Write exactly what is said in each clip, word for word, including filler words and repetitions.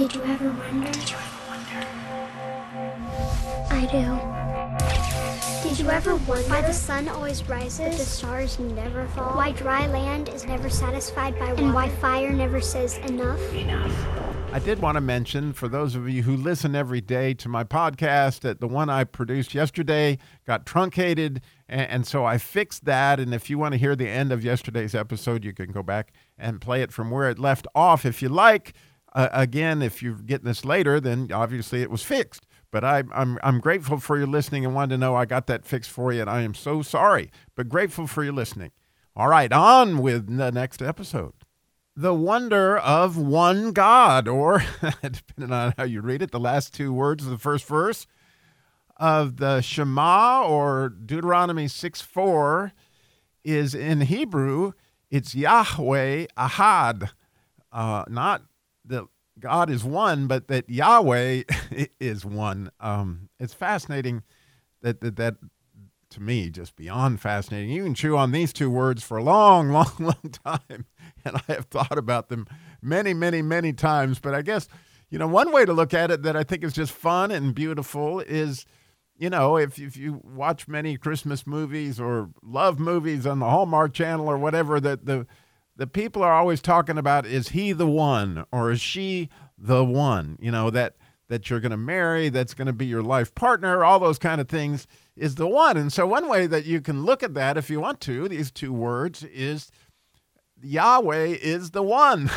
Did you ever wonder? Did you ever wonder? I do. Did you ever wonder why the sun always rises, but the stars never fall? Why dry land is never satisfied by water? And why fire never says enough? Enough. I did want to mention, for those of you who listen every day to my podcast, that the one I produced yesterday got truncated, and so I fixed that. And if you want to hear the end of yesterday's episode, you can go back and play it from where it left off if you like. Uh, again, if you're getting this later, then obviously it was fixed. But I, I'm I'm grateful for your listening and wanted to know I got that fixed for you, and I am so sorry, but grateful for your listening. All right, on with the next episode. The wonder of one God, or depending on how you read it, the last two words of the first verse of the Shema, or Deuteronomy six four, is in Hebrew, it's Yahweh Ahad. Uh, not that God is one, but that Yahweh is one. Um, it's fascinating that that, that to me, just beyond fascinating. You can chew on these two words for a long, long, long time. And I have thought about them many, many, many times. But I guess, you know, one way to look at it that I think is just fun and beautiful is, you know, if, if you watch many Christmas movies or love movies on the Hallmark Channel or whatever, that the the people are always talking about, is he the one or is she the one, you know, that that you're going to marry, that's going to be your life partner, all those kind of things, is the one. And so one way that you can look at that, if you want to, these two words, is Yahweh is the one.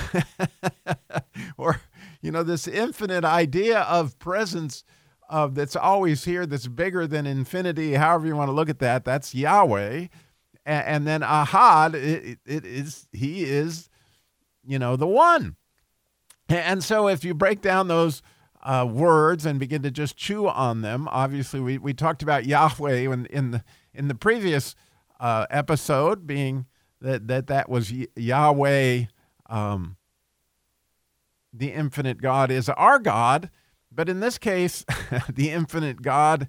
Or, you know, this infinite idea of presence of that's always here, that's bigger than infinity, however you want to look at that, that's Yahweh. And, and then Ahad, it, it is, he is, you know, the one. And so if you break down those Uh, words and begin to just chew on them. Obviously, we, we talked about Yahweh in, in the in the previous uh, episode, being that that, that was Yahweh, um, the infinite God is our God, but in this case, the infinite God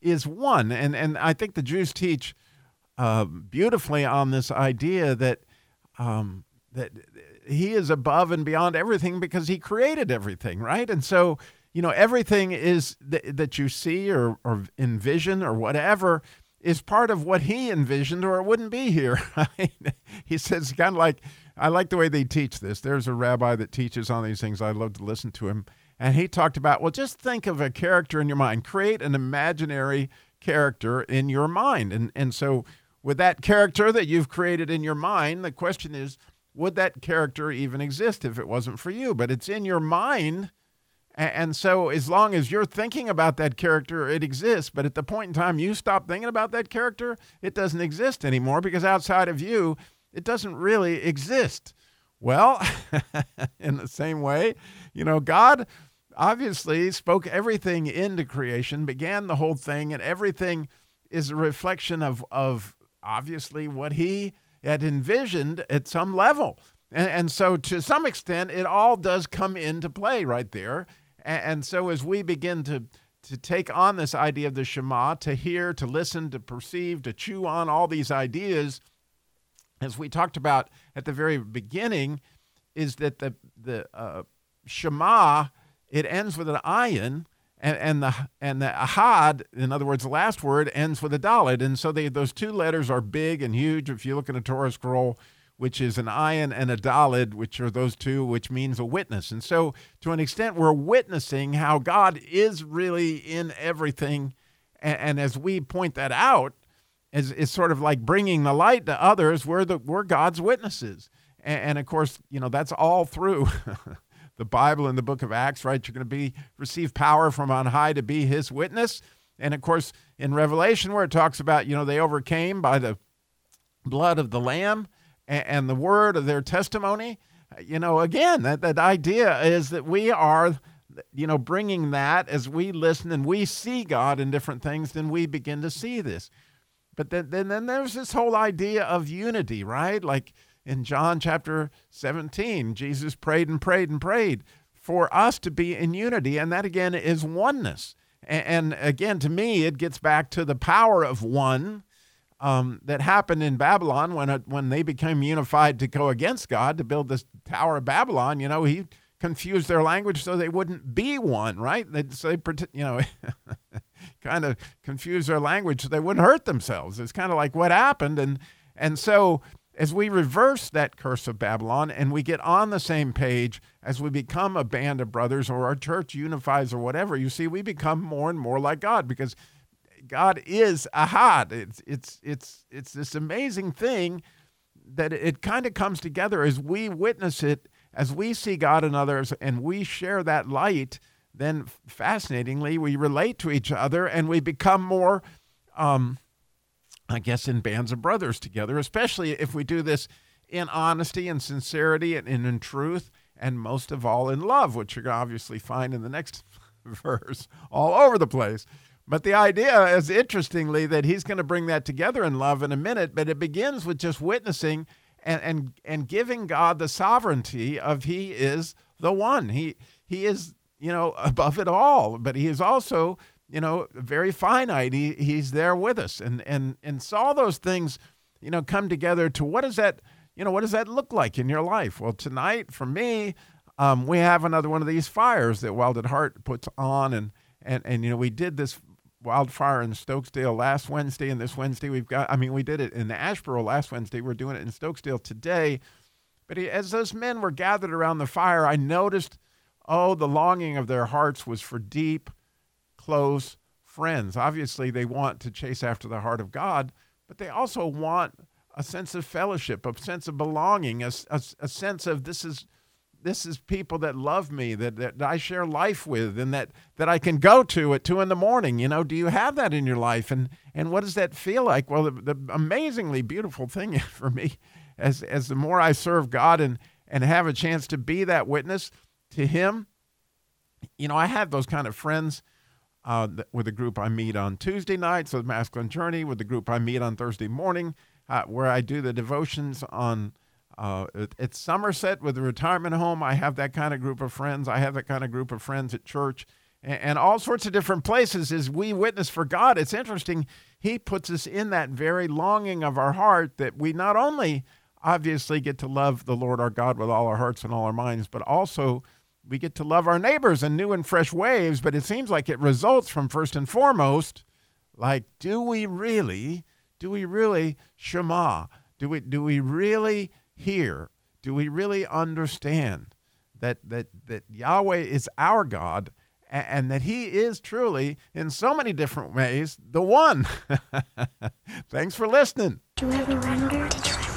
is one. And and I think the Jews teach uh, beautifully on this idea that um, that. He is above and beyond everything because he created everything, right? And so, you know, everything is th- that you see or, or envision or whatever is part of what he envisioned, or it wouldn't be here, right? He says, kind of like, I like the way they teach this. There's a rabbi that teaches on these things. I love to listen to him. And he talked about, well, just think of a character in your mind. Create an imaginary character in your mind. And, and so with that character that you've created in your mind, the question is, would that character even exist if it wasn't for you? But it's in your mind, and so as long as you're thinking about that character, it exists. But at the point in time you stop thinking about that character, it doesn't exist anymore, because outside of you, it doesn't really exist. Well, in the same way, you know, God obviously spoke everything into creation, began the whole thing, and everything is a reflection of, of obviously what he had envisioned at some level. And, and so to some extent, it all does come into play right there. And, and so as we begin to, to take on this idea of the Shema, to hear, to listen, to perceive, to chew on all these ideas, as we talked about at the very beginning, is that the, the uh, Shema, it ends with an ayin, and, and the and the Ahad, in other words, the last word, ends with a dalet. And so they, those two letters are big and huge. If you look in a Torah scroll, which is an ayin and a dalet, which are those two, which means a witness. And so to an extent, we're witnessing how God is really in everything. And, and as we point that out, it's, it's sort of like bringing the light to others. We're, the, we're God's witnesses. And, and of course, you know, that's all through the Bible and the book of Acts, right? You're going to be receive power from on high to be his witness. And of course, in Revelation, where it talks about, you know, they overcame by the blood of the Lamb and, and the word of their testimony. You know, again, that, that idea is that we are, you know, bringing that as we listen and we see God in different things, then we begin to see this. But then, then, then there's this whole idea of unity, right? Like, in John chapter seventeen, Jesus prayed and prayed and prayed for us to be in unity, and that, again, is oneness. And, and again, to me, it gets back to the power of one um, that happened in Babylon when, when they became unified to go against God, to build this Tower of Babylon. You know, he confuse their language so they wouldn't be one, right? They'd say, you know, kind of confuse their language so they wouldn't hurt themselves. It's kind of like what happened. And and so as we reverse that curse of Babylon and we get on the same page, as we become a band of brothers, or our church unifies or whatever, you see, we become more and more like God, because God is Ahad. It's it's it's it's this amazing thing that it kind of comes together as we witness it, as we see God in others, and we share that light. Then, fascinatingly, we relate to each other, and we become more, um, I guess, in bands of brothers together. Especially if we do this in honesty and sincerity, and, and in truth, and most of all in love, which you're going to obviously find in the next verse all over the place. But the idea is, interestingly, that he's going to bring that together in love in a minute, but it begins with just witnessing and and, and giving God the sovereignty of he is the one. He he is, you know, above it all, but he is also, you know, very finite. He he's there with us. And and and so all those things, you know, come together to what does that, you know, what does that look like in your life? Well, tonight for me, um, we have another one of these fires that Wild at Heart puts on, and and and you know, we did this wildfire in Stokesdale last Wednesday, and this Wednesday we've got, I mean, we did it in Asheboro last Wednesday. We're doing it in Stokesdale today. But as those men were gathered around the fire, I noticed, oh, the longing of their hearts was for deep, close friends. Obviously, they want to chase after the heart of God, but they also want a sense of fellowship, a sense of belonging, a, a, a sense of this is This is people that love me, that, that I share life with, and that, that I can go to at two in the morning. You know, do you have that in your life? And and what does that feel like? Well, the, the amazingly beautiful thing for me, as as the more I serve God and, and have a chance to be that witness to him, you know, I have those kind of friends uh, with the group I meet on Tuesday nights, so the Masculine Journey, with the group I meet on Thursday morning, uh, where I do the devotions on Uh, at Somerset with the retirement home. I have that kind of group of friends. I have that kind of group of friends at church and, and all sorts of different places as we witness for God. It's interesting. He puts us in that very longing of our heart that we not only obviously get to love the Lord our God with all our hearts and all our minds, but also we get to love our neighbors in new and fresh ways. But it seems like it results from, first and foremost, like, do we really, do we really Shema? Do we, do we really Here, do we really understand that that that Yahweh is our God, and, and that he is truly, in so many different ways, the one? Thanks for listening. Do you ever wonder? Did you ever